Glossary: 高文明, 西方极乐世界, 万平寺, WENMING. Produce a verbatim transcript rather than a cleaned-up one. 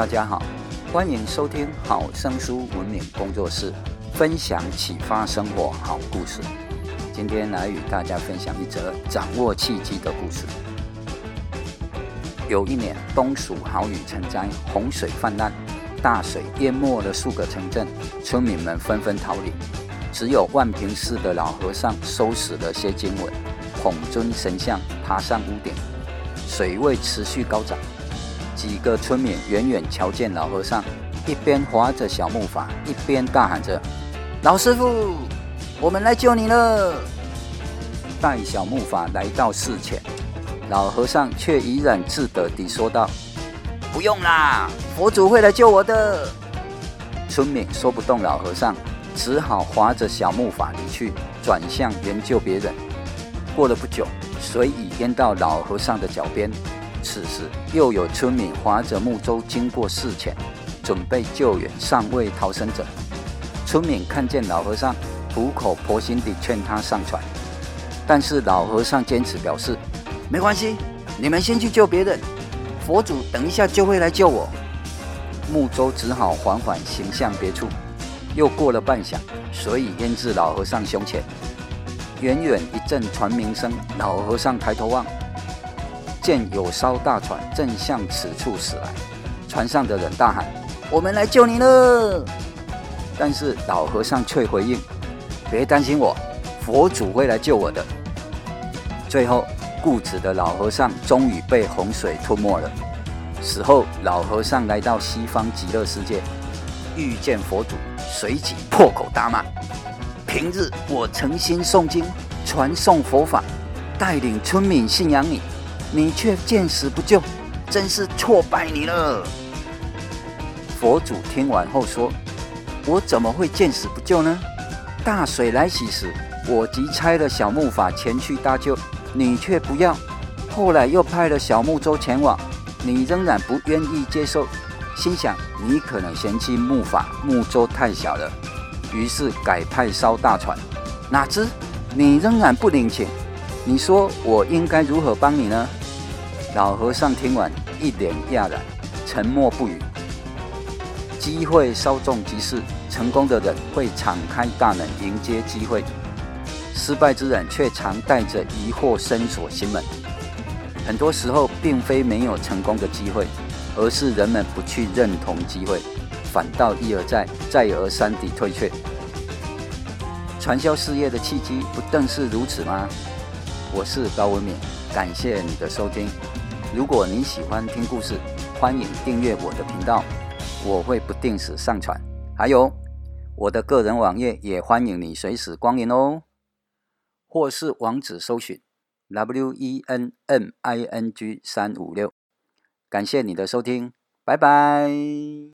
大家好，欢迎收听好生书文明工作室，分享启发生活好故事。今天来与大家分享一则掌握契机的故事。有一年东蜀豪雨成灾，洪水泛滥，大水淹没了数个城镇，村民们纷纷逃离，只有万平寺的老和尚收拾了些经文，捧尊神像爬上屋顶，水位持续高涨。几个村民远远瞧见老和尚，一边划着小木筏，一边大喊着：“老师傅，我们来救你了！”带小木筏来到寺前，老和尚却怡然自得地说道：“不用啦，佛祖会来救我的。”村民说不动老和尚，只好划着小木筏离去，转向援救别人。过了不久，水已淹到老和尚的脚边。此时，又有村民划着木舟经过寺前，准备救援尚未逃生者。村民看见老和尚，苦口婆心地劝他上船，但是老和尚坚持表示：“没关系，你们先去救别人，佛祖等一下就会来救我。”木舟只好缓缓行向别处。又过了半晌，水已淹至老和尚胸前。远远一阵船鸣声，老和尚抬头望。见有艘大船正向此处驶来，船上的人大喊：“我们来救你了！”但是老和尚却回应：“别担心我，佛祖会来救我的。”最后，固执的老和尚终于被洪水吞没了。死后，老和尚来到西方极乐世界，遇见佛祖，随即破口大骂：“平日我诚心诵经，传颂佛法，带领村民信仰你。你却见死不救，真是挫败你了！”佛祖听完后说：“我怎么会见死不救呢？大水来袭时，我即拆了小木筏前去搭救，你却不要；后来又派了小木舟前往，你仍然不愿意接受。心想你可能嫌弃木筏木舟太小了，于是改派艘大船。哪知你仍然不领情，你说我应该如何帮你呢？”老和尚听完，一脸讶然，沉默不语。机会稍纵即逝，成功的人会敞开大门迎接机会，失败之人却常带着疑惑深锁心门。很多时候，并非没有成功的机会，而是人们不去认同机会，反倒一而再、再而三地退却。传销事业的契机，不正是如此吗？我是高文明，感谢你的收听。如果你喜欢听故事，欢迎订阅我的频道，我会不定时上传。还有，我的个人网页也欢迎你随时光临哦，或是网址搜寻 W E N M I N G 三五六。感谢你的收听，拜拜。